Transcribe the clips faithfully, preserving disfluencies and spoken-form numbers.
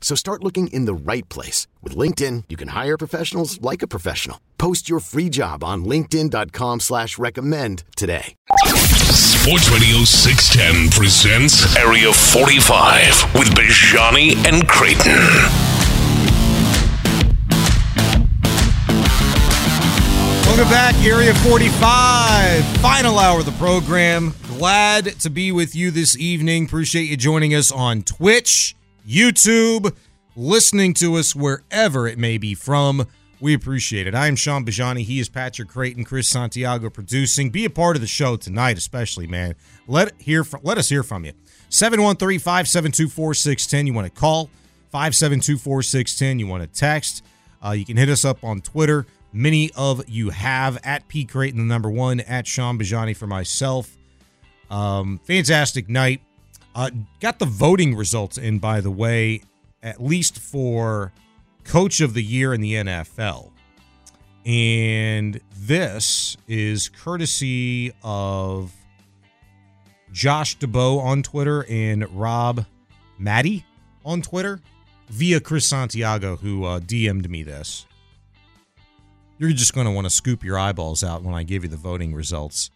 So start looking in the right place. With LinkedIn, you can hire professionals like a professional. Post your free job on linkedin.com slash recommend today. Sports Radio six ten presents Area forty-five with Bijani and Creighton. Welcome back, Area forty-five, final hour of the program. Glad to be with you this evening. Appreciate you joining us on Twitch, YouTube, listening to us wherever it may be from. We appreciate it. I am Sean Bijani. He is Patrick Creighton, Chris Santiago producing. Be a part of the show tonight, especially, man. Let hear from, let us hear from you. seven one three, five seven two, four six one zero. You want to call? five seven two, four six one zero. You want to text? Uh, you can hit us up on Twitter. Many of you have, at P. Creighton, the number one, at Sean Bijani for myself. Um, fantastic night. Uh, got the voting results in, by the way, at least for Coach of the Year in the N F L. And this is courtesy of Josh DeBow on Twitter and Rob Maddie on Twitter via Chris Santiago, who uh, D M'd me this. You're just going to want to scoop your eyeballs out when I give you the voting results.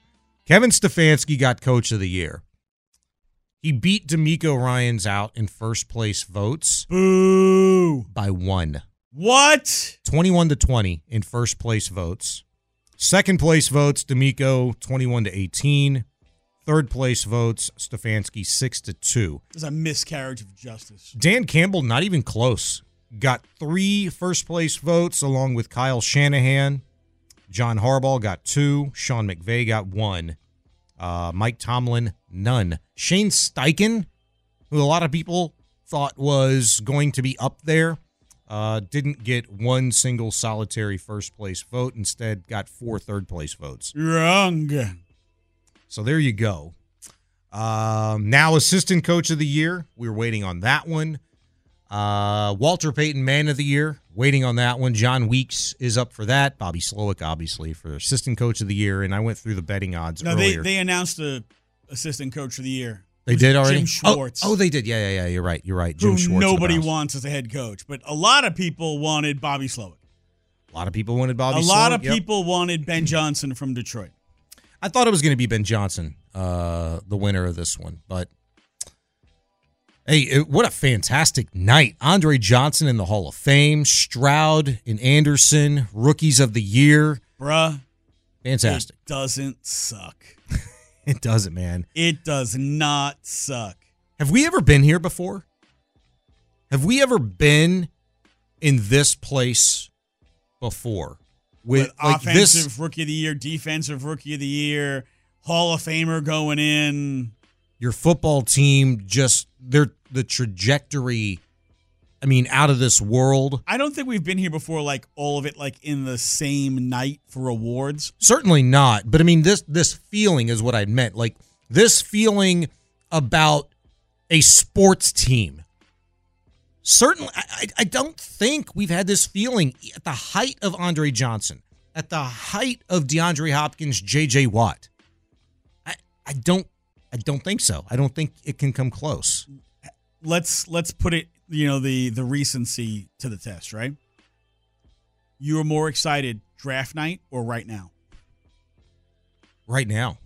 Kevin Stefanski got Coach of the Year. He beat DeMeco Ryans out in first place votes. Boo! By one. What? twenty-one to twenty in first place votes. Second place votes, DeMeco twenty-one to eighteen. Third place votes, Stefanski six to two. It was a miscarriage of justice. Dan Campbell, not even close. Got three first-place votes along with Kyle Shanahan. John Harbaugh got two. Sean McVay got one. Uh, Mike Tomlin, none. Shane Steichen, who a lot of people thought was going to be up there, uh, didn't get one single solitary first-place vote. Instead, got four third-place votes. Wrong. So there you go. Um, now Assistant Coach of the Year. We're waiting on that one. Uh, Walter Payton, Man of the Year, waiting on that one. John Weeks is up for that. Bobby Slowik, obviously, for Assistant Coach of the Year. And I went through the betting odds no, earlier. They, they announced the Assistant Coach of the Year. They did already? Jim Schwartz. Oh, oh, they did. Yeah, yeah, yeah. You're right. You're right. Jim who Schwartz. Nobody wants as a head coach. But a lot of people wanted Bobby Slowik. A lot of people wanted Bobby Slowik. A lot Slowik, of yep. people wanted Ben Johnson from Detroit. I thought it was going to be Ben Johnson, uh, the winner of this one. But... hey, what a fantastic night. Andre Johnson in the Hall of Fame, Stroud and Anderson, Rookies of the Year. Bruh. Fantastic. It doesn't suck. It doesn't, man. It does not suck. Have we ever been here before? Have we ever been in this place before? With, With like offensive this... Rookie of the Year, defensive Rookie of the Year, Hall of Famer going in. Your football team just, they're the trajectory, I mean, out of this world. I don't think we've been here before, like, all of it, like, in the same night for awards. Certainly not. But, I mean, this this feeling is what I meant. Like, this feeling about a sports team. Certainly, I, I don't think we've had this feeling at the height of Andre Johnson, at the height of DeAndre Hopkins, J J. Watt. I, I don't I don't think so. I don't think it can come close. Let's let's put it, you know, the the recency to the test, right? You are more excited draft night or right now? Right now.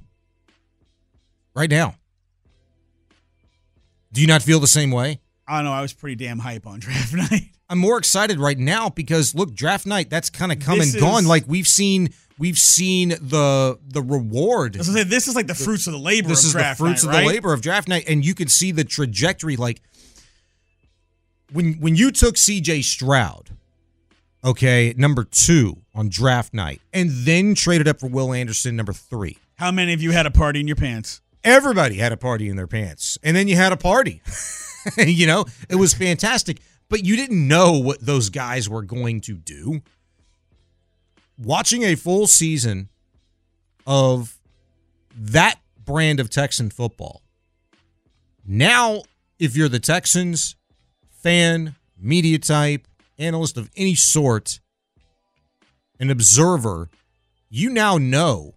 Right now. Do you not feel the same way? I don't know. I was pretty damn hype on draft night. I'm more excited right now because, look, draft night, that's kind of come this and is, gone. Like, we've seen we've seen the the reward. Say, this is like the fruits of the labor this of draft night, This is the fruits night, of right? the labor of draft night, and you can see the trajectory. Like, when, when you took C J. Stroud, okay, number two on draft night, and then traded up for Will Anderson, number three. How many of you had a party in your pants? Everybody had a party in their pants. And then you had a party. You know, it was fantastic. But you didn't know what those guys were going to do. Watching a full season of that brand of Texan football. Now, if you're the Texans fan, media type, analyst of any sort, an observer, you now know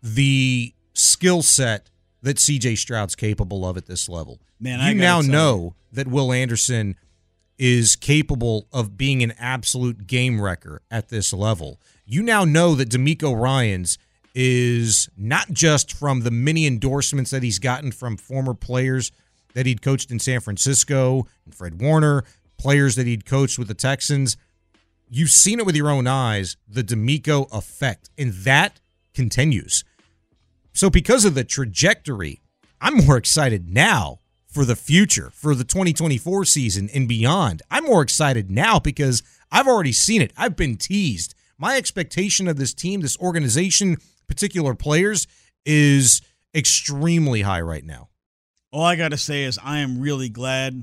the skill set that C J. Stroud's capable of at this level. Man, I you now know that Will Anderson is capable of being an absolute game wrecker at this level. You now know that DeMeco Ryans is not just from the many endorsements that he's gotten from former players that he'd coached in San Francisco and Fred Warner, players that he'd coached with the Texans. You've seen it with your own eyes, the DeMeco effect, and that continues. So because of the trajectory, I'm more excited now for the future, for the twenty twenty-four season and beyond. I'm more excited now because I've already seen it. I've been teased. My expectation of this team, this organization, particular players, is extremely high right now. All I got to say is I am really glad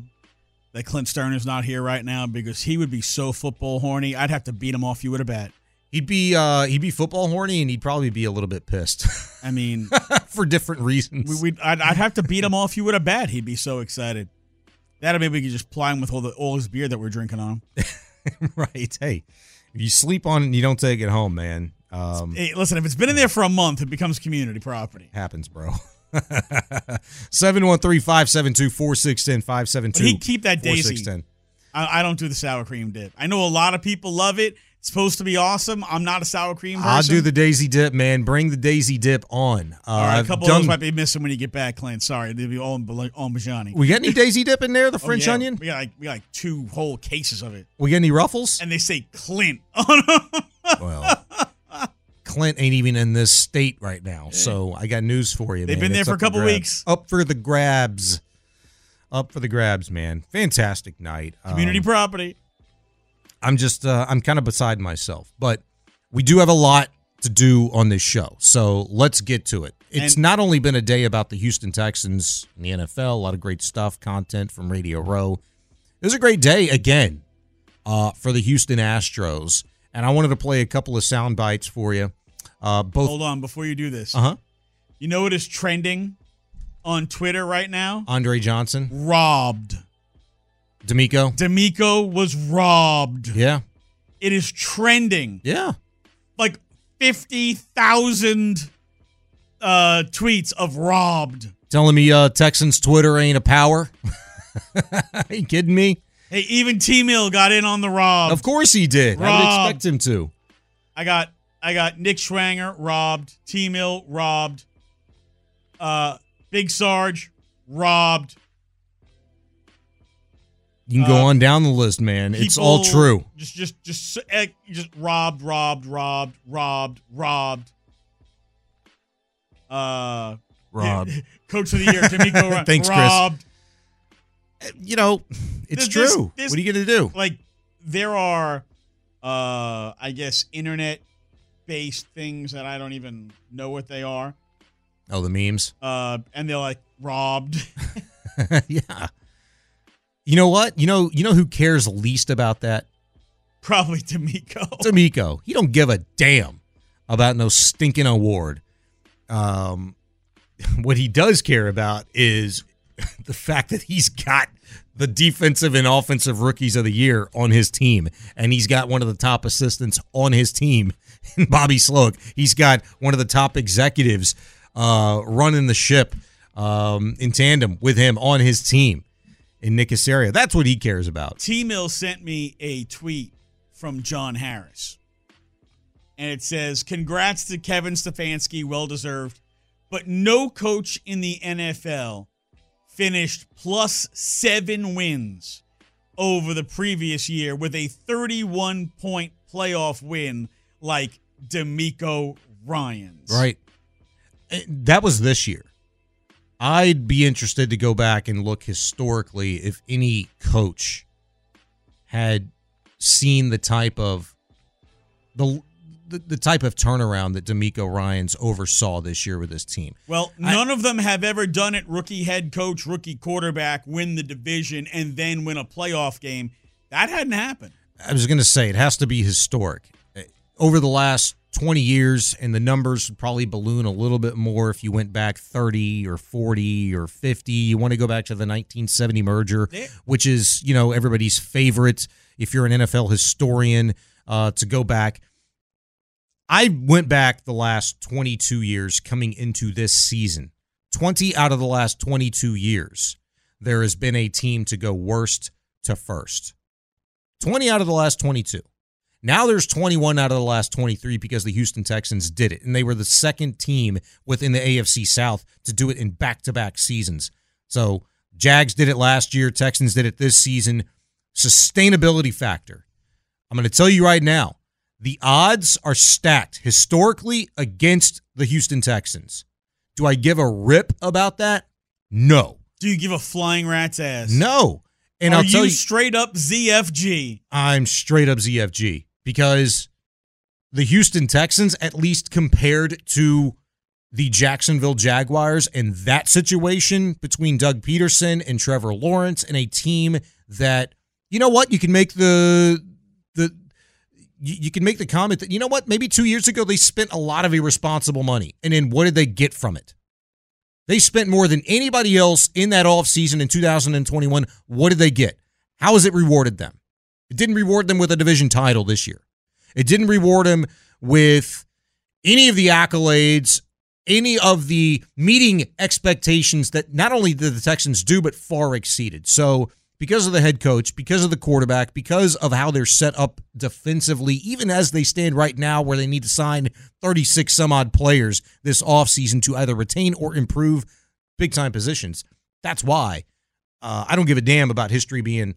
that Clint Sterner is not here right now because he would be so football horny. I'd have to beat him off you with a bat. He'd be uh, he'd be football horny, and he'd probably be a little bit pissed. I mean, for different reasons. We, I'd, I'd have to beat him off you with a bat. He'd be so excited. That'd maybe we could just ply him with all the all his beer that we're drinking on him. Right. Hey, if you sleep on it and you don't take it home, man. Um, hey, listen, if it's been in there for a month, it becomes community property. Happens, bro. seven one three, five seven two, four six one zero, five seven two. He keep that daisy. I, I don't do the sour cream dip. I know a lot of people love it. Supposed to be awesome. I'm not a sour cream person. I'll do the daisy dip, man. Bring the daisy dip on. Uh, all right, a couple done... of those might be missing when you get back, Clint. Sorry, they'll be all Ambajani. We got any daisy dip in there? The French oh, yeah. onion? We got, like, we got like two whole cases of it. We got any Ruffles? And they say Clint on them. Well, Clint ain't even in this state right now, so I got news for you. They've man. been there it's for a couple weeks. Up for the grabs. Up for the grabs, man. Fantastic night. Community um, property. I'm just, uh, I'm kind of beside myself, but we do have a lot to do on this show, so let's get to it. It's and not only been a day about the Houston Texans and the N F L, a lot of great stuff, content from Radio Row. It was a great day, again, uh, for the Houston Astros, and I wanted to play a couple of sound bites for you. Uh, both. Hold on, before you do this. Uh-huh. You know what is trending on Twitter right now? Andre Johnson. Robbed. DeMeco. DeMeco was robbed. Yeah. It is trending. Yeah. Like fifty thousand uh, tweets of robbed. Telling me uh, Texans Twitter ain't a power? Are you kidding me? Hey, even T-Mill got in on the robbed. Of course he did. Robbed. I didn't expect him to. I got I got Nick Schwanger robbed. T-Mill robbed. Uh, Big Sarge robbed. You can go uh, on down the list, man. It's all true. Just, just, just, just robbed, robbed, robbed, robbed, robbed. Uh, robbed. Yeah, Coach of the year, DeMeco Ryans. Thanks, robbed. Chris. You know, it's this, true. This, this, what are you gonna do? Like, there are, uh, I guess, internet-based things that I don't even know what they are. Oh, the memes. Uh, and they're like robbed. Yeah. You know what? You know you know who cares least about that? Probably DeMeco. DeMeco. He don't give a damn about no stinking award. Um, what he does care about is the fact that he's got the defensive and offensive rookies of the year on his team, and he's got one of the top assistants on his team, Bobby Slowik. He's got one of the top executives uh, running the ship um, in tandem with him on his team. In Nick Caserio. That's what he cares about. T-Mill sent me a tweet from John Harris. And it says, congrats to Kevin Stefanski, well-deserved. But no coach in the N F L finished plus seven wins over the previous year with a thirty-one point playoff win like DeMeco Ryans. Right. That was this year. I'd be interested to go back and look historically if any coach had seen the type of the the, the type of turnaround that DeMeco Ryans oversaw this year with his team. Well, none I, of them have ever done it. Rookie head coach, rookie quarterback, win the division, and then win a playoff game. That hadn't happened. I was going to say, it has to be historic. Over the last twenty years, and the numbers would probably balloon a little bit more if you went back thirty or forty or fifty. You want to go back to the nineteen seventy merger, which is, you know, everybody's favorite if you're an N F L historian uh, to go back. I went back the last twenty-two years coming into this season. twenty out of the last twenty-two years, there has been a team to go worst to first. twenty out of the last twenty-two. Now there's twenty-one out of the last twenty-three because the Houston Texans did it, and they were the second team within the A F C South to do it in back-to-back seasons. So Jags did it last year. Texans did it this season. Sustainability factor. I'm going to tell you right now, the odds are stacked historically against the Houston Texans. Do I give a rip about that? No. Do you give a flying rat's ass? No. And I'll tell you, straight up Z F G? I'm straight up Z F G. Because the Houston Texans, at least compared to the Jacksonville Jaguars and that situation between Doug Peterson and Trevor Lawrence, and a team that, you know what, you can make the the you can make the comment that, you know what, maybe two years ago they spent a lot of irresponsible money. And then what did they get from it? They spent more than anybody else in that offseason in two thousand twenty-one. What did they get? How has it rewarded them? It didn't reward them with a division title this year. It didn't reward them with any of the accolades, any of the meeting expectations that not only did the Texans do, but far exceeded. So because of the head coach, because of the quarterback, because of how they're set up defensively, even as they stand right now where they need to sign thirty-six some odd players this offseason to either retain or improve big-time positions, that's why uh, I don't give a damn about history being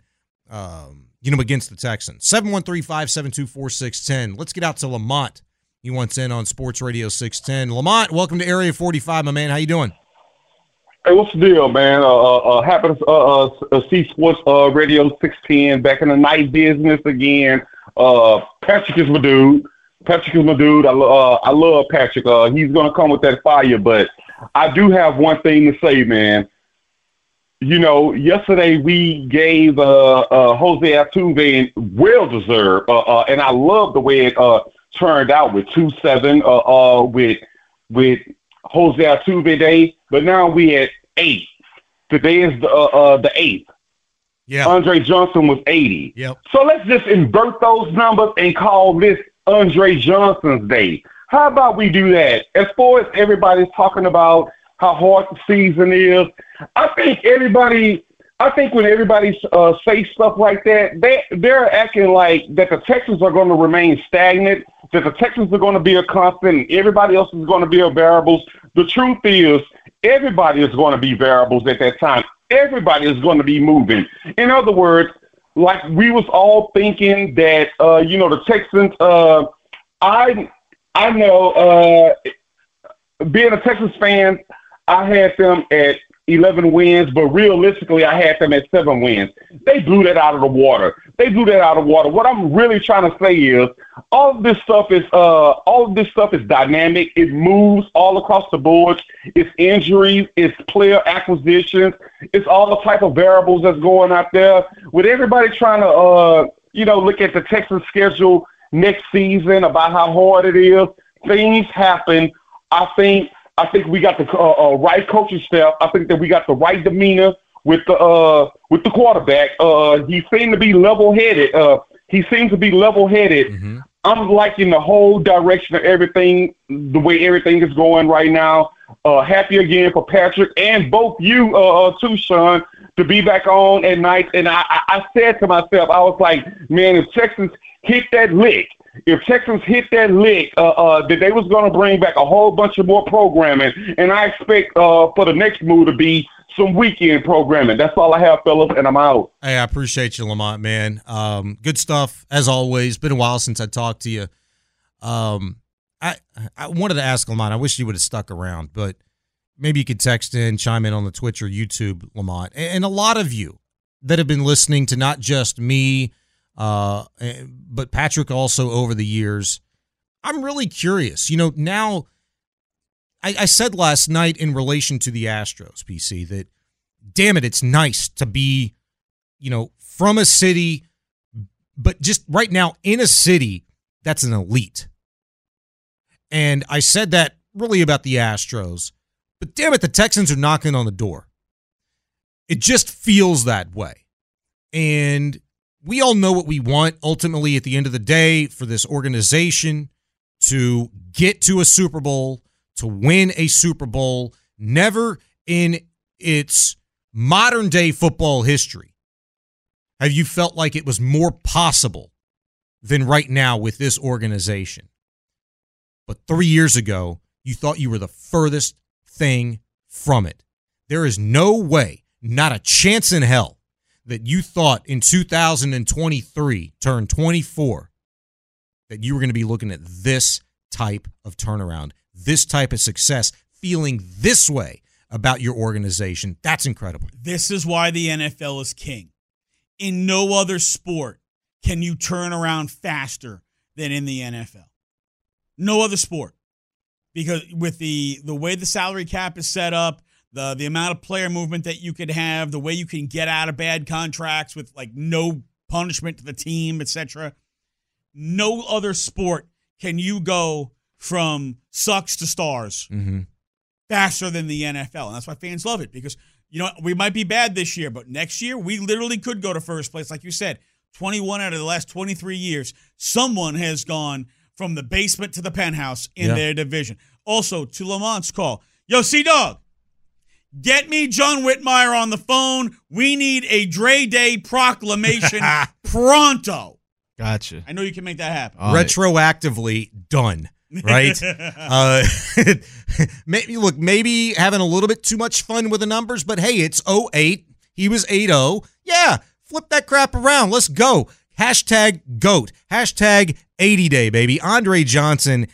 um, you know, against the Texans. seven one three, five seven two, four six one zero. Let's get out to Lamont. He wants in on Sports Radio six ten. Lamont, welcome to Area forty-five, my man. How you doing? Hey, what's the deal, man? Uh, uh, happy to uh, uh, see Sports uh, Radio six ten back in the night business again. Uh, Patrick is my dude. Patrick is my dude. I, uh, I love Patrick. Uh, he's going to come with that fire, but I do have one thing to say, man. You know, yesterday we gave uh, uh, Jose Altuve well-deserved, uh, uh, and I love the way it uh, turned out with two seven uh, uh, with with Jose Altuve Day, but now we at eight. Today is the, uh, uh, the eighth. Yeah. Andre Johnson was eighty. Yep. So let's just invert those numbers and call this Andre Johnson's day. How about we do that? As far as everybody's talking about how hard the season is, I think everybody, I think when everybody uh, says stuff like that, they, they're acting like that the Texans are going to remain stagnant, that the Texans are going to be a constant, and everybody else is going to be a variables. The truth is, everybody is going to be variables at that time. Everybody is going to be moving. In other words, like we was all thinking that, uh, you know, the Texans, uh, I I know, uh, being a Texans fan, I had them at eleven wins, but realistically I had them at seven wins. They blew that out of the water. They blew that out of the water. What I'm really trying to say is all of this stuff is uh all of this stuff is dynamic. It moves all across the board. It's injuries, it's player acquisitions, it's all the type of variables that's going out there. With everybody trying to uh you know look at the Texans schedule next season about how hard it is, things happen. I think I think we got the uh, uh, right coaching staff. I think that we got the right demeanor with the uh, with the quarterback. Uh, he seemed to be level-headed. Uh, he seems to be level-headed. Mm-hmm. I'm liking the whole direction of everything, the way everything is going right now. Uh, happy again for Patrick and both you uh, too, Sean, to be back on at night. And I, I said to myself, I was like, man, if Texans hit that lick, If Texans hit that lick, uh, uh, that they was going to bring back a whole bunch of more programming. And I expect uh, for the next move to be some weekend programming. That's all I have, fellas, and I'm out. Hey, I appreciate you, Lamont, man. Um, good stuff, as always. Been a while since I talked to you. Um, I, I wanted to ask Lamont, I wish you would have stuck around, but maybe you could text in, chime in on the Twitch or YouTube, Lamont. And a lot of you that have been listening to not just me, uh, but Patrick also over the years, I'm really curious. You know, now I, I said last night in relation to the Astros, P C, that, damn it, it's nice to be, you know, from a city, but just right now in a city that's an elite. And I said that really about the Astros, but damn it, the Texans are knocking on the door. It just feels that way. And we all know what we want ultimately at the end of the day for this organization to get to a Super Bowl, to win a Super Bowl. Never in its modern day football history have you felt like it was more possible than right now with this organization. But three years ago, you thought you were the furthest thing from it. There is no way, not a chance in hell, that you thought in two thousand twenty-three, turn twenty-four, that you were going to be looking at this type of turnaround, this type of success, feeling this way about your organization. That's incredible. This is why the N F L is king. In no other sport can you turn around faster than in the N F L. No other sport, because with the, the way the salary cap is set up, the the amount of player movement that you could have, the way you can get out of bad contracts with like no punishment to the team, et cetera. No other sport can you go from sucks to stars mm-hmm. faster than the N F L, and that's why fans love it, because you know we might be bad this year, but next year we literally could go to first place, like you said. twenty-one out of the last twenty-three years, someone has gone from the basement to the penthouse in yeah. their division. Also, to Lamont's call, yo, C-Dog, get me John Whitmire on the phone. We need a Dre Day proclamation pronto. Gotcha. I know you can make that happen. All retroactively right. Done, right? uh, maybe, look, maybe having a little bit too much fun with the numbers, but hey, it's oh eight. He was eight oh. Yeah, flip that crap around. Let's go. Hashtag GOAT. Hashtag eighty day, baby. Andre Johnson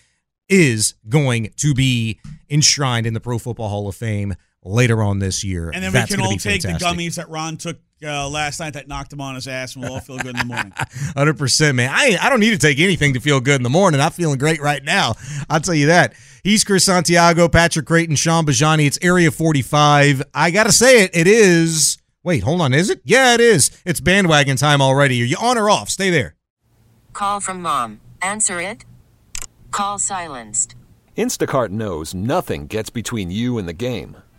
is going to be enshrined in the Pro Football Hall of Fame later on this year. And then That's we can all take fantastic. The gummies that Ron took uh, last night that knocked him on his ass, and we'll all feel good in the morning. one hundred percent, man. I I don't need to take anything to feel good in the morning. I'm feeling great right now. I'll tell you that. He's Chris Santiago, Patrick Creighton, Sean Bajani. It's Area forty-five. I got to say it. It is... Wait, hold on. Is it? Yeah, it is. It's bandwagon time already. Are you on or off? Stay there. Call from mom. Answer it. Call silenced. Instacart knows nothing gets between you and the game.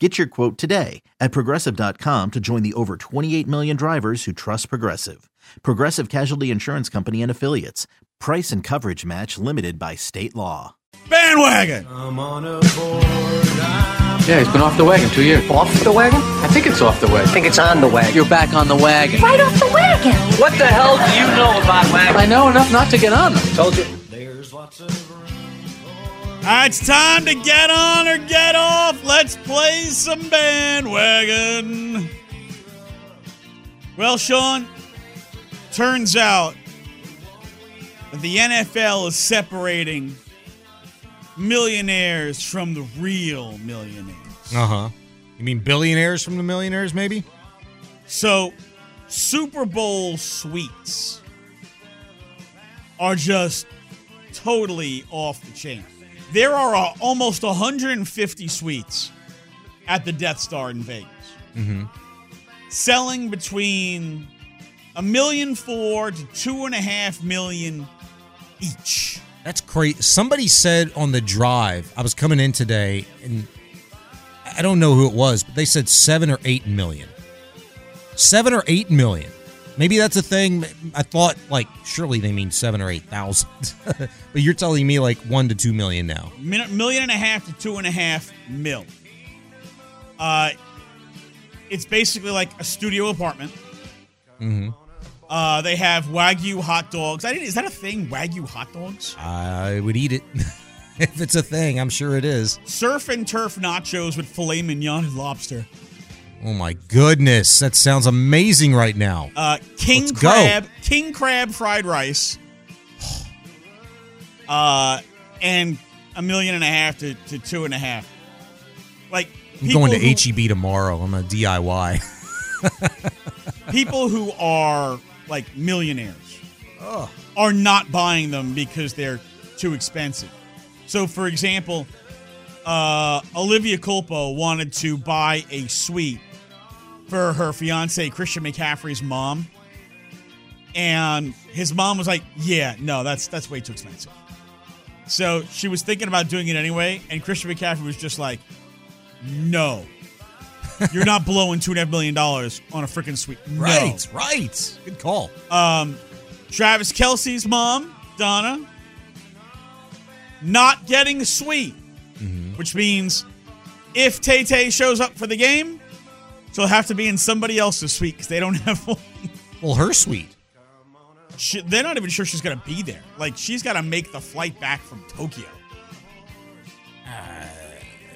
Get your quote today at Progressive dot com to join the over twenty-eight million drivers who trust Progressive. Progressive Casualty Insurance Company and Affiliates. Price and coverage match limited by state law. Bandwagon! I'm on a board, I'm yeah, he's been off the wagon two years. Off the wagon? I think it's off the wagon. I think it's on the wagon. You're back on the wagon. Right off the wagon! What the hell do you know about wagons? I know enough not to get on them. Told you. There's lots of room for All right, it's time to get on or get off. Let's play some bandwagon. Well, Sean, turns out that the N F L is separating millionaires from the real millionaires. Uh-huh. You mean billionaires from the millionaires, maybe? So, Super Bowl suites are just totally off the chain. There are uh, almost one hundred fifty suites at the Death Star in Vegas. Mm-hmm. Selling between a million four to two and a half million each. That's crazy. Somebody said on the drive, I was coming in today, and I don't know who it was, but they said seven or eight million. Seven or eight million. Maybe that's a thing. I thought, like, surely they mean seven or eight thousand. But you're telling me, like, one to two million now. Million and a half to two and a half mil. Uh, it's basically like a studio apartment. Mm-hmm. Uh, they have Wagyu hot dogs. I didn't, is that a thing, Wagyu hot dogs? I would eat it. If it's a thing, I'm sure it is. Surf and turf nachos with filet mignon and lobster. Oh my goodness, that sounds amazing right now. Uh, king Let's crab, go. King crab fried rice, uh, and a million and a half to, to two and a half. Like I'm going to who, H E B tomorrow. I'm a D I Y. People who are like millionaires oh. are not buying them because they're too expensive. So, for example, uh, Olivia Culpo wanted to buy a suite for her fiance, Christian McCaffrey's mom. And his mom was like, yeah, no, that's that's way too expensive. So she was thinking about doing it anyway. And Christian McCaffrey was just like, no, you're not blowing two and a half million dollars on a freaking suite. No. Right, right. Good call. Um, Travis Kelce's mom, Donna, not getting a suite, mm-hmm. which means if Tay Tay shows up for the game, she'll have to be in somebody else's suite because they don't have one. Well, her suite. She, they're not even sure she's going to be there. Like, she's got to make the flight back from Tokyo. Uh,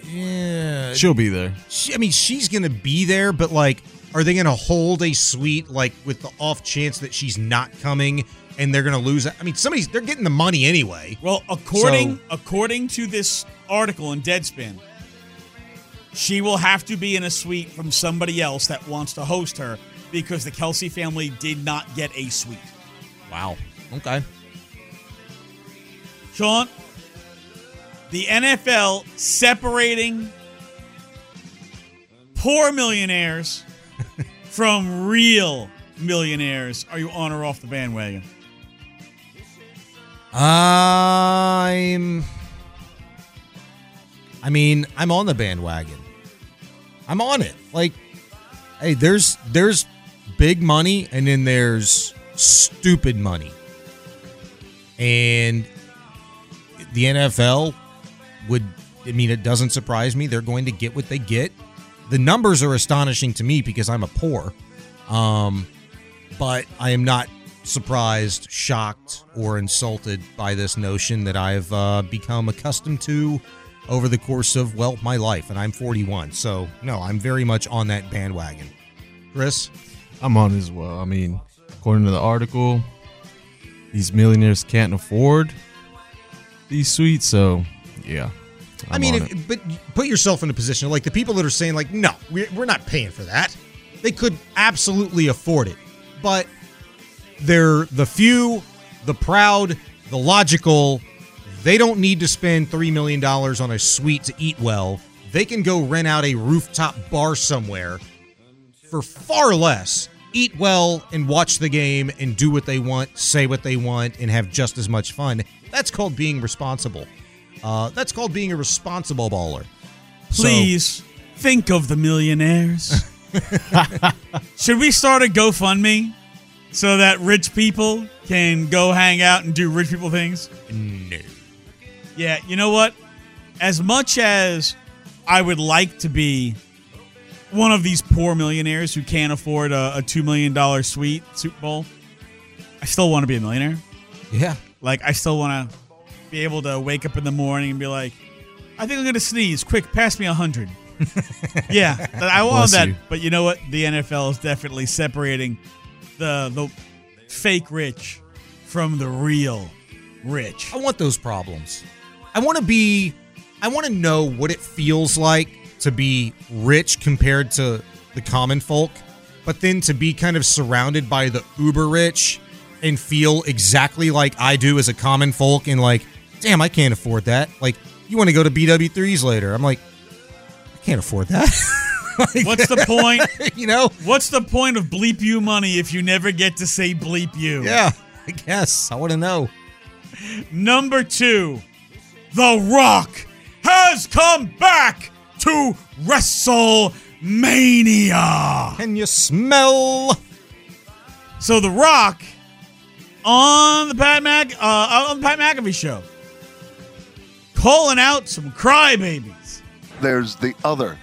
yeah. She'll be there. She, I mean, she's going to be there, but, like, are they going to hold a suite, like, with the off chance that she's not coming and they're going to lose? I mean, somebody's they're getting the money anyway. Well, according so. according to this article in Deadspin, she will have to be in a suite from somebody else that wants to host her because the Kelce family did not get a suite. Wow. Okay. Sean, the N F L separating poor millionaires from real millionaires. Are you on or off the bandwagon? I'm... I mean, I'm on the bandwagon. I'm on it. Like, hey, there's there's big money and then there's stupid money. And the N F L would, I mean, it doesn't surprise me. They're going to get what they get. The numbers are astonishing to me because I'm a poor. Um, but I am not surprised, shocked, or insulted by this notion that I've uh, become accustomed to over the course of, well, my life, and I'm forty-one. So, no, I'm very much on that bandwagon. Chris? I'm on as well. I mean, according to the article, these millionaires can't afford these suites, so, yeah. I'm I mean, if, but put yourself in a position, like the people that are saying, like, no, we're, we're not paying for that. They could absolutely afford it, but they're the few, the proud, the logical. They don't need to spend three million dollars on a suite to eat well. They can go rent out a rooftop bar somewhere for far less, eat well, and watch the game and do what they want, say what they want, and have just as much fun. That's called being responsible. Uh, that's called being a responsible baller. Please so, think of the millionaires. Should we start a GoFundMe so that rich people can go hang out and do rich people things? No. Yeah, you know what? As much as I would like to be one of these poor millionaires who can't afford a, a two million dollars suite Super Bowl, I still want to be a millionaire. Yeah. Like, I still want to be able to wake up in the morning and be like, I think I'm going to sneeze. Quick, pass me a hundred. Yeah, I want that. You. But you know what? The N F L is definitely separating the the fake rich from the real rich. I want those problems. I want to be, I want to know what it feels like to be rich compared to the common folk, but then to be kind of surrounded by the uber rich and feel exactly like I do as a common folk and like, damn, I can't afford that. Like, you want to go to B W threes later. I'm like, I can't afford that. Like, what's the point? You know? What's the point of bleep you money if you never get to say bleep you? Yeah, I guess. I want to know. Number two, The Rock has come back to WrestleMania. Can you smell? So The Rock on the Pat Mac uh, on the Pat McAfee show, calling out some crybabies. There's the other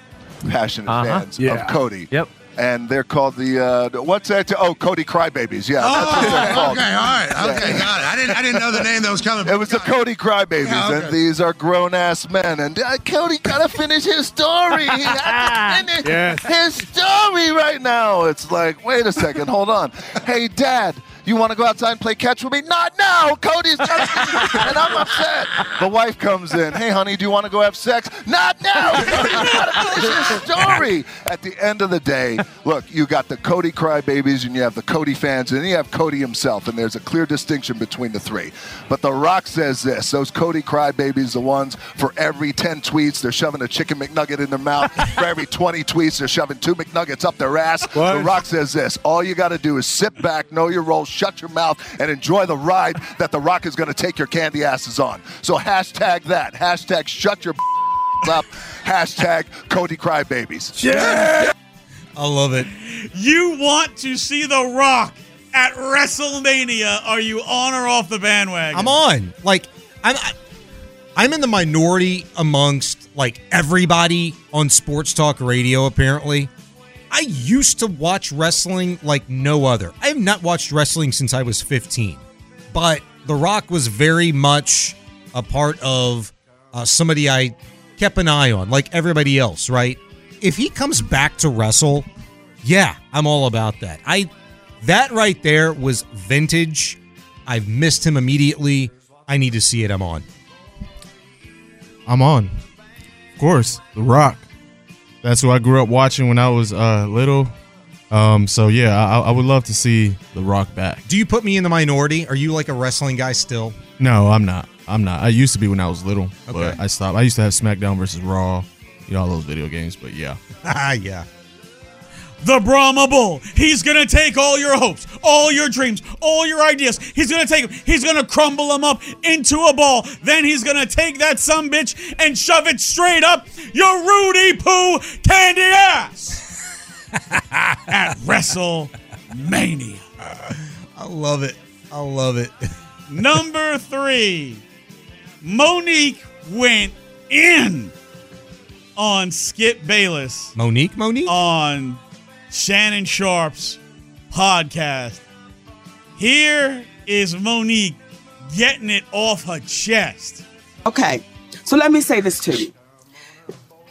passionate uh-huh. fans yeah. of Cody. Yep. And they're called the, uh, what's that? Oh, Cody Crybabies. Yeah. Oh, that's what they're called. Okay, all right. Okay, got it. I didn't I didn't know the name that was coming. It was the Cody Crybabies, yeah, okay. And these are grown-ass men. And uh, Cody got to finish his story. He got to finish yes. his story right now. It's like, wait a second, hold on. Hey, Dad, you want to go outside and play catch with me? Not now. Cody's just and I'm upset. The wife comes in. Hey, honey, do you want to go have sex? Not now. Cody's got to finish his story. At the end of the day, look, you got the Cody Crybabies and you have the Cody fans and you have Cody himself, and there's a clear distinction between the three. But The Rock says this. Those Cody Crybabies, the ones for every ten tweets, they're shoving a chicken McNugget in their mouth. For every twenty tweets, they're shoving two McNuggets up their ass. What? The Rock says this. All you got to do is sit back, know your role, shut your mouth, and enjoy the ride that The Rock is going to take your candy asses on. So hashtag that. Hashtag shut your up. Hashtag Cody Crybabies. Yeah! I love it. You want to see The Rock at WrestleMania. Are you on or off the bandwagon? I'm on. Like, I'm, I'm in the minority amongst, like, everybody on sports talk radio, apparently. I used to watch wrestling like no other. I have not watched wrestling since I was fifteen, but The Rock was very much a part of uh, somebody I kept an eye on, like everybody else, right? If he comes back to wrestle, yeah, I'm all about that. I that right there was vintage. I've missed him immediately. I need to see it. I'm on. I'm on. Of course, The Rock. That's who I grew up watching when I was uh, little. Um, so, yeah, I, I would love to see The Rock back. Do you put me in the minority? Are you like a wrestling guy still? No, I'm not. I'm not. I used to be when I was little, okay. But I stopped. I used to have SmackDown versus Raw, you know, all those video games, but yeah. Ah, yeah. The Brahma Bull. He's going to take all your hopes, all your dreams, all your ideas. He's going to take them. He's going to crumble them up into a ball. Then he's going to take that sumbitch and shove it straight up your Rudy Poo candy ass at WrestleMania. I love it. I love it. Number three, Mo'Nique went in on Skip Bayless. Mo'Nique, Mo'Nique? On Shannon Sharpe's podcast. Here is Mo'Nique getting it off her chest. Okay, so let me say this to you.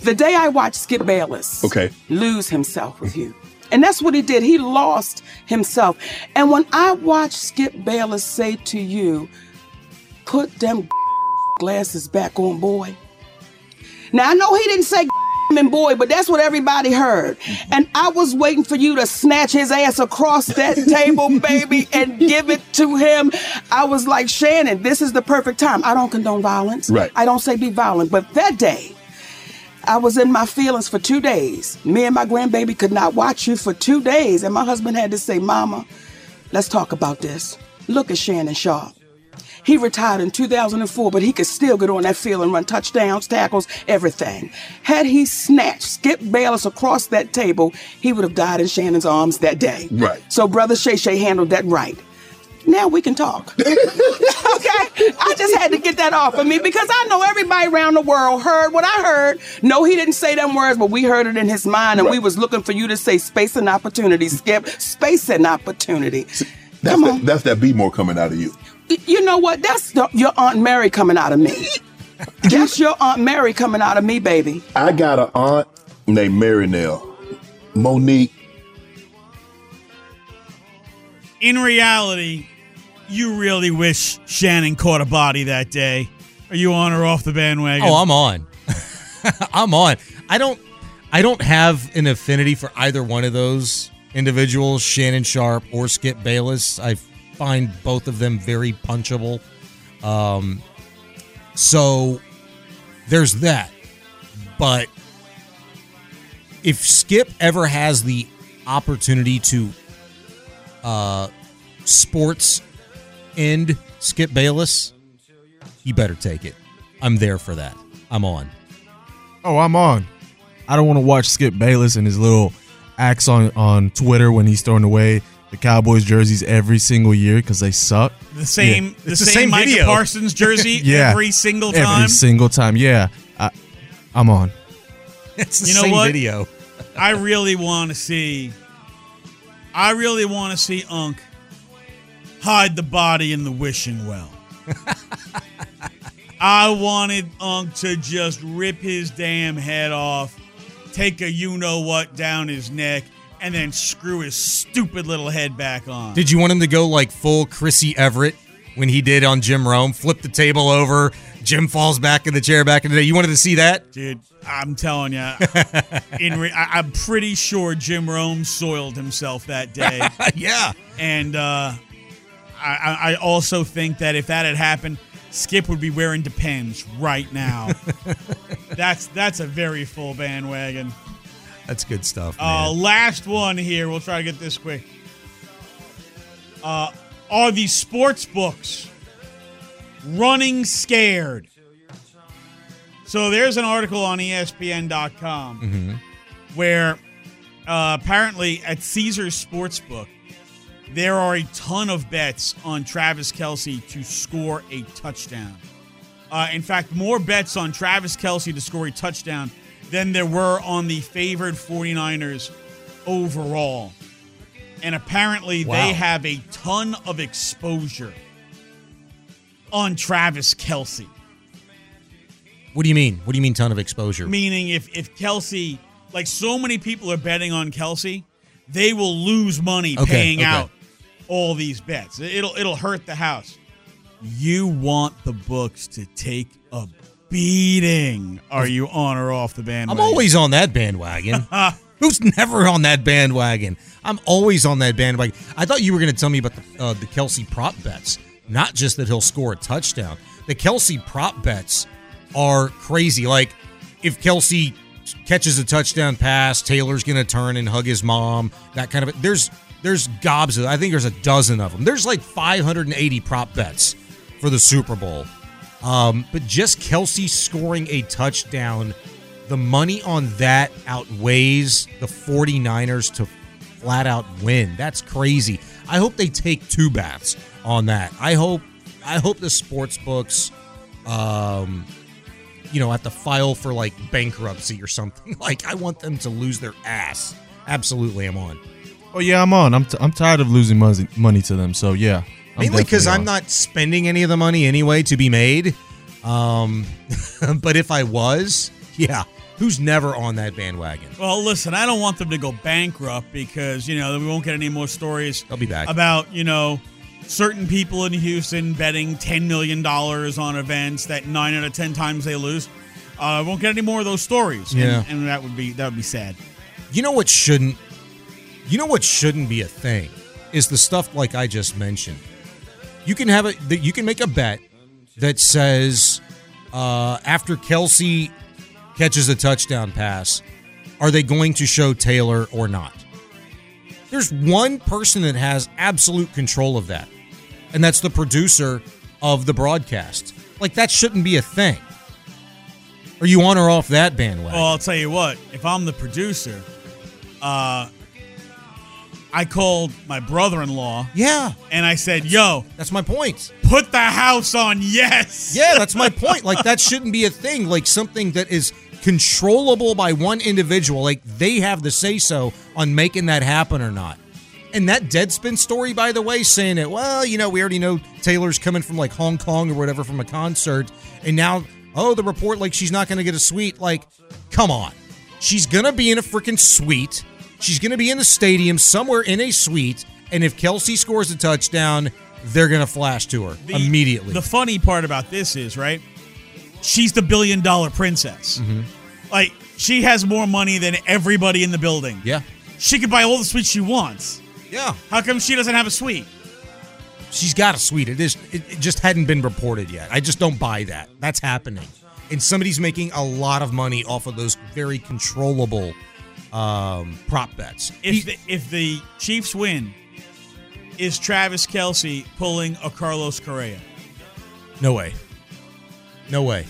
The day I watched Skip Bayless okay. lose himself with you, and that's what he did. He lost himself. And when I watched Skip Bayless say to you, put them glasses back on, boy. Now, I know he didn't say and boy, but that's what everybody heard. And I was waiting for you to snatch his ass across that table, baby, and give it to him. I was like, Shannon, this is the perfect time. I don't condone violence. Right. I don't say be violent. But that day, I was in my feelings for two days. Me and my grandbaby could not watch you for two days. And my husband had to say, Mama, let's talk about this. Look at Shannon Sharpe. He retired in two thousand four, but he could still get on that field and run touchdowns, tackles, everything. Had he snatched Skip Bayless across that table, he would have died in Shannon's arms that day. Right. So Brother Shay Shay handled that right. Now we can talk. Okay? I just had to get that off of me because I know everybody around the world heard what I heard. No, he didn't say them words, but we heard it in his mind, and right. we was looking for you to say space and opportunity, Skip. Space and opportunity. That's Come on. That, that's that B more coming out of you. you know what? That's the, your Aunt Mary coming out of me. That's your Aunt Mary coming out of me, baby. I got an aunt named Mary now. Mo'Nique. In reality, you really wish Shannon caught a body that day. Are you on or off the bandwagon? Oh, I'm on. I'm on. I don't I don't have an affinity for either one of those individuals, Shannon Sharpe or Skip Bayless. I find both of them very punchable. Um, so there's that. But if Skip ever has the opportunity to uh, sports end Skip Bayless, he better take it. I'm there for that. I'm on. Oh, I'm on. I don't want to watch Skip Bayless and his little acts on, on Twitter when he's throwing away the Cowboys jerseys every single year because they suck. The same, yeah. the it's same, same Micah Parsons jersey yeah. every single time. Every single time, yeah. I, I'm on. It's the you know same what? video. I really want to see. I really want to see Unc hide the body in the wishing well. I wanted Unc to just rip his damn head off, take a you-know-what down his neck, and then screw his stupid little head back on. Did you want him to go like full Chrissy Everett when he did on Jim Rome? Flip the table over, Jim falls back in the chair back in the day. You wanted to see that? Dude, I'm telling you. in re- I- I'm pretty sure Jim Rome soiled himself that day. Yeah. And uh, I-, I also think that if that had happened, Skip would be wearing Depends right now. that's that's a very full bandwagon. That's good stuff, man. Uh, last one here. We'll try to get this quick. Uh, are the sports books running scared? So there's an article on E S P N dot com mm-hmm. where uh, apparently at Caesars Sportsbook, there are a ton of bets on Travis Kelce to score a touchdown. Uh, in fact, more bets on Travis Kelce to score a touchdown than there were on the favored 49ers overall. And apparently wow. they have a ton of exposure on Travis Kelce. What do you mean? What do you mean ton of exposure? Meaning if, if Kelce, like so many people are betting on Kelce, they will lose money okay, paying okay. out all these bets. It'll it'll hurt the house. You want the books to take a beating. Are you on or off the bandwagon? I'm always on that bandwagon. Who's never on that bandwagon? I'm always on that bandwagon. I thought you were going to tell me about the, uh, the Kelce prop bets, not just that he'll score a touchdown. The Kelce prop bets are crazy. Like, if Kelce catches a touchdown pass, Taylor's going to turn and hug his mom, that kind of – there's there's gobs of – I think there's a dozen of them. There's like five hundred eighty prop bets for the Super Bowl. Um, but just Kelce scoring a touchdown, the money on that outweighs the 49ers to flat-out win. That's crazy. I hope they take two baths on that. I hope I hope the sports books um, you know, have to file for, like, bankruptcy or something. Like, I want them to lose their ass. Absolutely, I'm on. Oh, yeah, I'm on. I'm t- I'm tired of losing money, money to them, so, yeah. I'm mainly because I'm not spending any of the money anyway to be made. Um, but if I was, yeah, who's never on that bandwagon? Well, listen, I don't want them to go bankrupt because, you know, we won't get any more stories I'll be back. about, you know, certain people in Houston betting ten million dollars on events that nine out of ten times they lose. I uh, won't get any more of those stories. Yeah. And, and that would be that would be sad. You know what shouldn't you know what shouldn't be a thing is the stuff like I just mentioned. You can have a, you can make a bet that says uh, after Kelce catches a touchdown pass, are they going to show Taylor or not? There's one person that has absolute control of that, and that's the producer of the broadcast. Like, that shouldn't be a thing. Are you on or off that bandwagon? Well, I'll tell you what. If I'm the producer, uh, I called my brother-in-law. Yeah. And I said, yo. That's my point. Put the house on yes. Yeah, that's my point. Like, that shouldn't be a thing. Like, something that is controllable by one individual. Like, they have the say-so on making that happen or not. And that Deadspin story, by the way, saying it, well, you know, we already know Taylor's coming from, like, Hong Kong or whatever from a concert. And now, oh, the report, like, she's not going to get a suite. Like, come on. She's going to be in a freaking suite. She's going to be in a stadium somewhere in a suite. And if Kelce scores a touchdown, they're going to flash to her the, immediately. The funny part about this is, right, she's the billion-dollar princess. Mm-hmm. Like, she has more money than everybody in the building. Yeah. She could buy all the suites she wants. Yeah. How come she doesn't have a suite? She's got a suite. It is. It, it just hadn't been reported yet. I just don't buy that. That's happening. And somebody's making a lot of money off of those very controllable um, prop bets. If the, if the Chiefs win, is Travis Kelce pulling a Carlos Correa? No way. No way.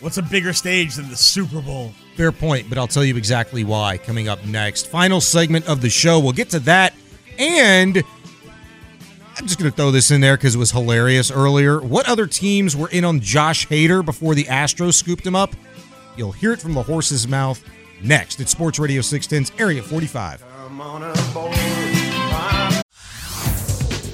What's a bigger stage than the Super Bowl? Fair point, but I'll tell you exactly why coming up next. Final segment of the show. We'll get to that. And I'm just going to throw this in there because it was hilarious earlier. What other teams were in on Josh Hader before the Astros scooped him up? You'll hear it from the horse's mouth next. It's Sports Radio six ten's Area forty-five.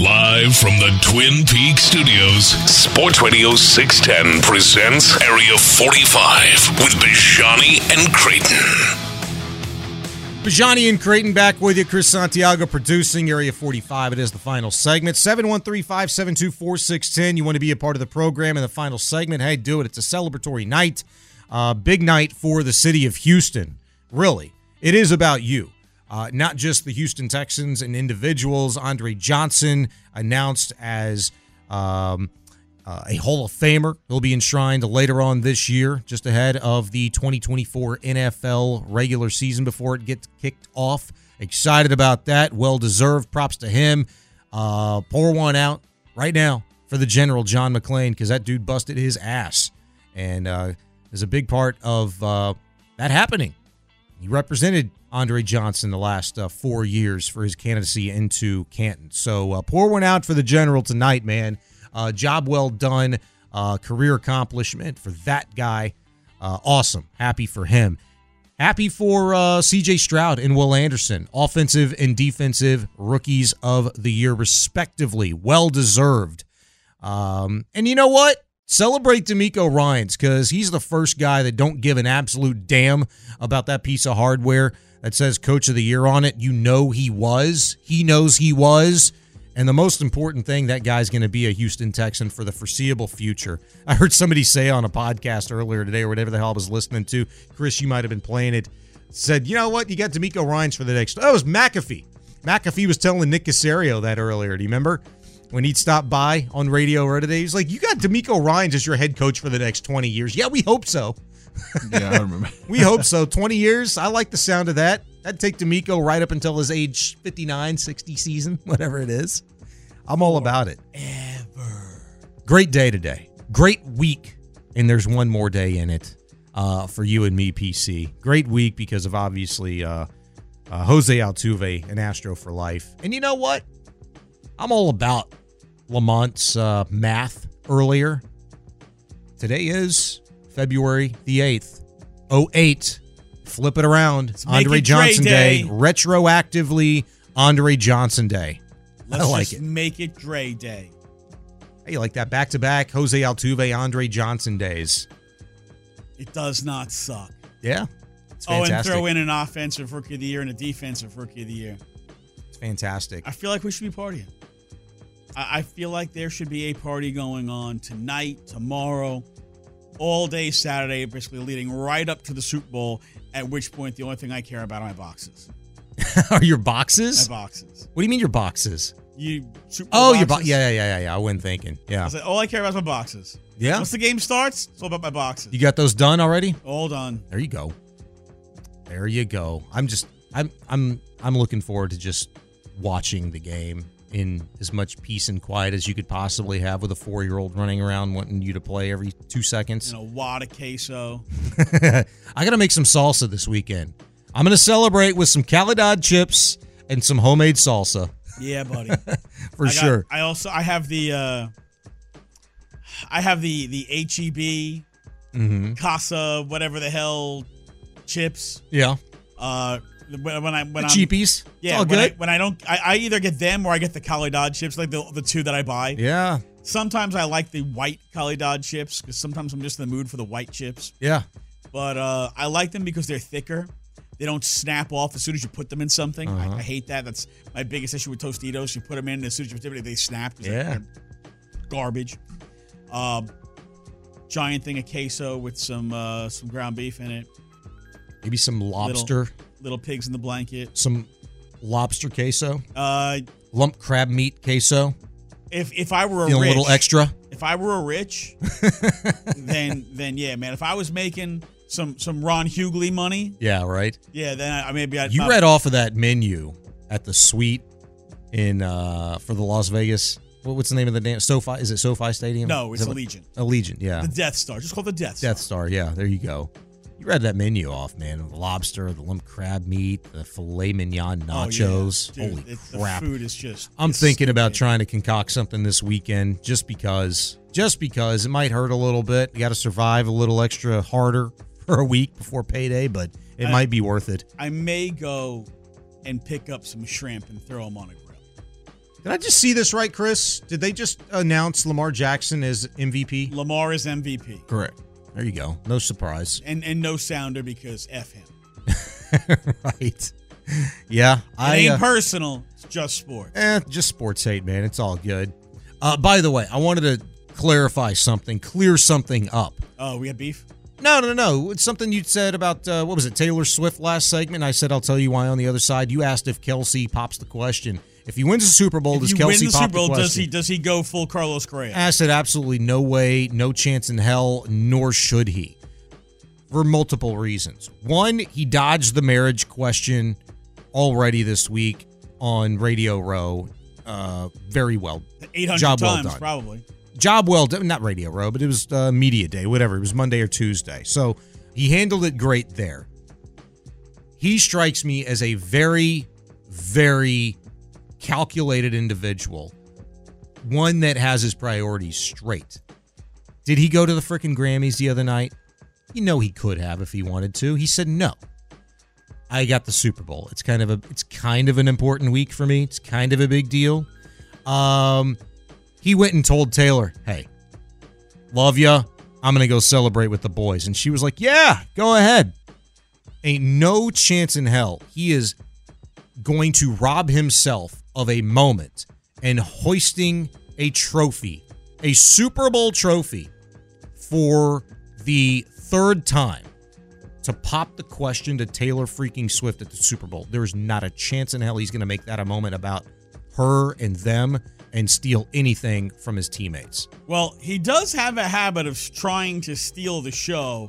Live from the Twin Peaks Studios, Sports Radio six ten presents Area forty-five with Bajani and Creighton. Bajani and Creighton back with you. Chris Santiago producing Area forty-five. It is the final segment. seven one three, five seven two, four six one zero. You want to be a part of the program in the final segment? Hey, do it. It's a celebratory night. Uh, big night for the city of Houston. Really, it is about you. Uh, not just the Houston Texans and individuals. Andre Johnson announced as um, uh, a Hall of Famer. He'll be enshrined later on this year, just ahead of the twenty twenty-four N F L regular season before it gets kicked off. Excited about that. Well-deserved. Props to him. Uh, pour one out right now for the General John McClain, because that dude busted his ass. And uh, is a big part of uh, that happening. He represented Andre Johnson the last uh, four years for his candidacy into Canton. So uh, pour one out for the General tonight, man. Uh, job well done. Uh, career accomplishment for that guy. Uh, awesome. Happy for him. Happy for uh, C J. Stroud and Will Anderson. Offensive and defensive rookies of the year, respectively. Well-deserved. Um, and you know what? Celebrate DeMeco Ryans, because he's the first guy that don't give an absolute damn about that piece of hardware that says Coach of the Year on it. You know he was. He knows he was. And the most important thing, that guy's going to be a Houston Texan for the foreseeable future. I heard somebody say on a podcast earlier today or whatever the hell I was listening to, Chris, you might have been playing it, said, you know what, you got DeMeco Ryans for the next. Oh, it was McAfee. McAfee was telling Nick Caserio that earlier. Do you remember? When he'd stop by on Radio Row today, he's like, you got DeMeco Ryans as your head coach for the next twenty years. Yeah, we hope so. Yeah, I remember. We hope so. twenty years. I like the sound of that. I'd take DeMeco right up until his age fifty-nine, sixty season, whatever it is. I'm all about it. Ever. Great day today. Great week. And there's one more day in it uh, for you and me, P C. Great week because of, obviously, uh, uh, Jose Altuve, an Astro for life. And you know what? I'm all about Lamont's uh, math earlier. Today is February the eighth. oh eight. Flip it around. Let's Andre Johnson Day. Day. Retroactively, Andre Johnson Day. Let's I like just it. Make it Dre Day. Hey, you like that back-to-back Jose Altuve, Andre Johnson days. It does not suck. Yeah. It's fantastic. Oh, and throw in an offensive rookie of the year and a defensive rookie of the year. It's fantastic. I feel like we should be partying. I feel like there should be a party going on tonight, tomorrow, all day Saturday, basically leading right up to the Super Bowl, at which point the only thing I care about are my boxes. Are your boxes? My boxes. What do you mean your boxes? You Super Bowl Oh, boxes? your boxes. Yeah, yeah, yeah, yeah. I wasn't thinking. Yeah. I said, all I care about is my boxes. Yeah. Once the game starts, it's all about my boxes. You got those done already? All done. There you go. There you go. I'm just, I'm, I'm, I'm looking forward to just watching the game in as much peace and quiet as you could possibly have with a four-year-old running around wanting you to play every two seconds. And a wad of queso. I got to make some salsa this weekend. I'm going to celebrate with some Calidad chips and some homemade salsa. Yeah, buddy. For I sure. Got, I also I have the uh, I have the the H E B mm-hmm. Casa whatever the hell chips. Yeah. Uh, when, when I when the cheapies. Yeah. All when, good. I, when I don't, I, I either get them or I get the Calidad chips, like the the two that I buy. Yeah. Sometimes I like the white Calidad chips because sometimes I'm just in the mood for the white chips. Yeah. But uh, I like them because they're thicker. They don't snap off as soon as you put them in something. Uh-huh. I, I hate that. That's my biggest issue with Tostitos. You put them in, and as soon as you put them in, they snap. Yeah. Garbage. Um, giant thing of queso with some uh, some ground beef in it. Maybe some lobster. Little, little pigs in the blanket. Some lobster queso. Uh, Lump crab meat queso. If if I were a Feeling rich, a little extra. If I were a rich, then then yeah, man. If I was making. Some some Ron Hughley money. Yeah, right. Yeah, then I maybe I. You not... read off of that menu at the suite in uh, for the Las Vegas. What, what's the name of the damn SoFi? Is it SoFi Stadium? No, it's Allegiant. What? Allegiant, yeah. The Death Star. Just call it the Death Star. Death Star. Yeah, there you go. You read that menu off, man. The lobster, the lump crab meat, the filet mignon nachos. Oh, yeah. Dude, Holy it, crap! The food is just. I'm thinking stupid. about trying to concoct something this weekend, just because, just because it might hurt a little bit. You got to survive a little extra harder. Or a week before payday, but it I, might be worth it. I may go and pick up some shrimp and throw them on a grill. Did I just see this right, Chris? Did they just announce Lamar Jackson as M V P? Lamar is M V P. Correct. There you go. No surprise. And and no sounder because F him. Right. Yeah. It I, ain't uh, personal. It's just sports. Eh, just sports hate, man. It's all good. Uh, by the way, I wanted to clarify something, clear something up. Oh, we had beef? No, no, no. It's something you said about, uh, what was it, Taylor Swift last segment. I said, I'll tell you why on the other side. You asked if Kelce pops the question. If he wins the Super Bowl, if does Kelce pop the question? If he wins the Super Bowl, does he, does he go full Carlos Correa? I said, absolutely no way, no chance in hell, nor should he. For multiple reasons. One, he dodged the marriage question already this week on Radio Row. Uh, very well. eight hundred Job times, well done. Probably. Job well done, not Radio Row, but it was uh, Media Day, whatever. It was Monday or Tuesday. So he handled it great there. He strikes me as a very, very calculated individual, one that has his priorities straight. Did he go to the frickin' Grammys the other night? You know he could have if he wanted to. He said no. I got the Super Bowl. It's kind of a, it's kind of an important week for me. It's kind of a big deal. Um... He went and told Taylor, hey, love ya. I'm going to go celebrate with the boys. And she was like, yeah, go ahead. Ain't no chance in hell. He is going to rob himself of a moment and hoisting a trophy, a Super Bowl trophy for the third time to pop the question to Taylor freaking Swift at the Super Bowl. There is not a chance in hell he's going to make that a moment about her and them and steal anything from his teammates. Well, he does have a habit of trying to steal the show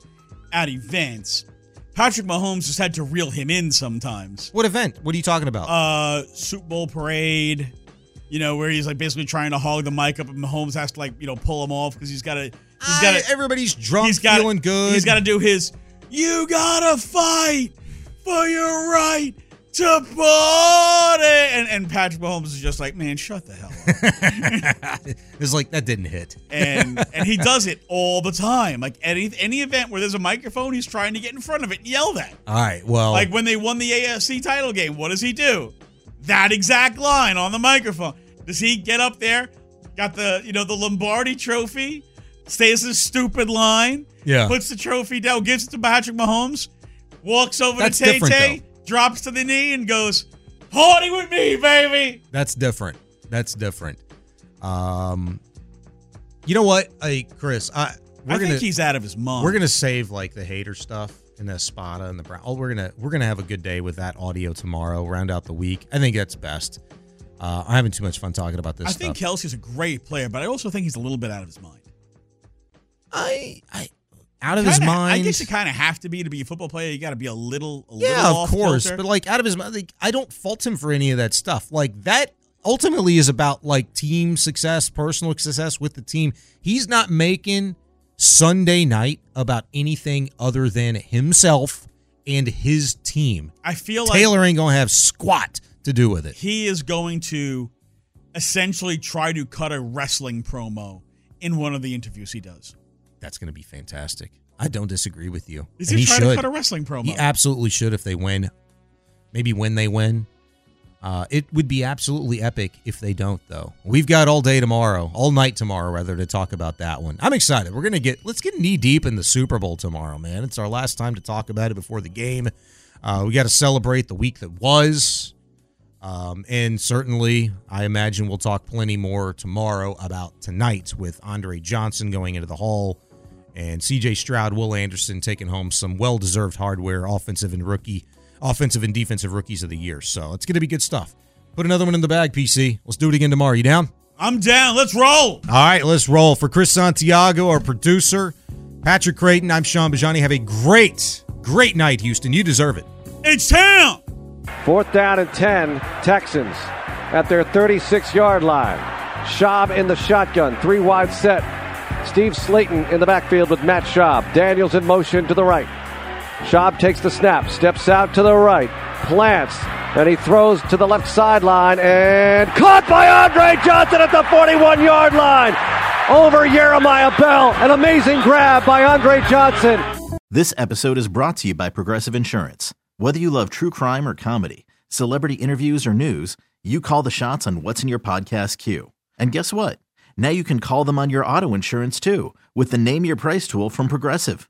at events. Patrick Mahomes has had to reel him in sometimes. What event? What are you talking about? Uh, Super Bowl parade, you know, where he's like basically trying to hog the mic up and Mahomes has to like, you know, pull him off because he's got to, he's got to, everybody's drunk, he's gotta, feeling good. He's got to do his, you got to fight for your right to party, and, and Patrick Mahomes is just like, man, shut the hell up. It's like, that didn't hit. and and he does it all the time. Like, any any event where there's a microphone, he's trying to get in front of it and yell that. All right, well. Like, when they won the A F C title game, what does he do? That exact line on the microphone. Does he get up there, got the, you know, the Lombardi trophy, stays his stupid line, yeah. puts the trophy down, gives it to Patrick Mahomes, walks over That's to Tay-Tay, drops to the knee and goes, party with me, baby. That's different. That's different. Um, you know what, hey, Chris? I we're I think gonna, he's out of his mind. We're gonna save like the hater stuff and the Espada and the Brown. Oh, we're gonna we're gonna have a good day with that audio tomorrow. Round out the week. I think that's best. Uh, I'm having too much fun talking about this. I stuff. think Kelce's a great player, but I also think he's a little bit out of his mind. I I out of kinda, his mind. I guess you kind of have to be to be a football player. You got to be a little, a yeah, little off. Yeah, of course. Filter. But like out of his mind, like, I don't fault him for any of that stuff. Like that ultimately is about like team success, personal success with the team. He's not making Sunday night about anything other than himself and his team. I feel Taylor like Taylor ain't gonna have squat to do with it. He is going to essentially try to cut a wrestling promo in one of the interviews he does. That's going to be fantastic. I don't disagree with you. Is he trying to cut a wrestling promo? He absolutely should if they win. Maybe when they win. Uh, it would be absolutely epic if they don't, though. We've got all day tomorrow, all night tomorrow, rather, to talk about that one. I'm excited. We're going to get, let's get knee deep in the Super Bowl tomorrow, man. It's our last time to talk about it before the game. Uh, we got to celebrate the week that was. Um, and certainly, I imagine we'll talk plenty more tomorrow about tonight with Andre Johnson going into the Hall and C J. Stroud, Will Anderson taking home some well-deserved hardware, offensive and rookie, offensive and defensive rookies of the year. So it's going to be good stuff. Put another one in the bag, P C. Let's do it again tomorrow. You down? I'm down. Let's roll. All right, let's roll. For Chris Santiago, our producer, Patrick Creighton, I'm Sean Bajani. Have a great, great night, Houston. You deserve it. It's town. Fourth down and ten, Texans at their thirty-six-yard line. Schaub in the shotgun, three wide set. Steve Slayton in the backfield with Matt Schaub. Daniels in motion to the right. Schaub takes the snap, steps out to the right, plants, and he throws to the left sideline, and caught by Andre Johnson at the forty-one-yard line. Over Jeremiah Bell, an amazing grab by Andre Johnson. This episode is brought to you by Progressive Insurance. Whether you love true crime or comedy, celebrity interviews or news, you call the shots on what's in your podcast queue. And guess what? Now you can call them on your auto insurance too with the Name Your Price tool from Progressive.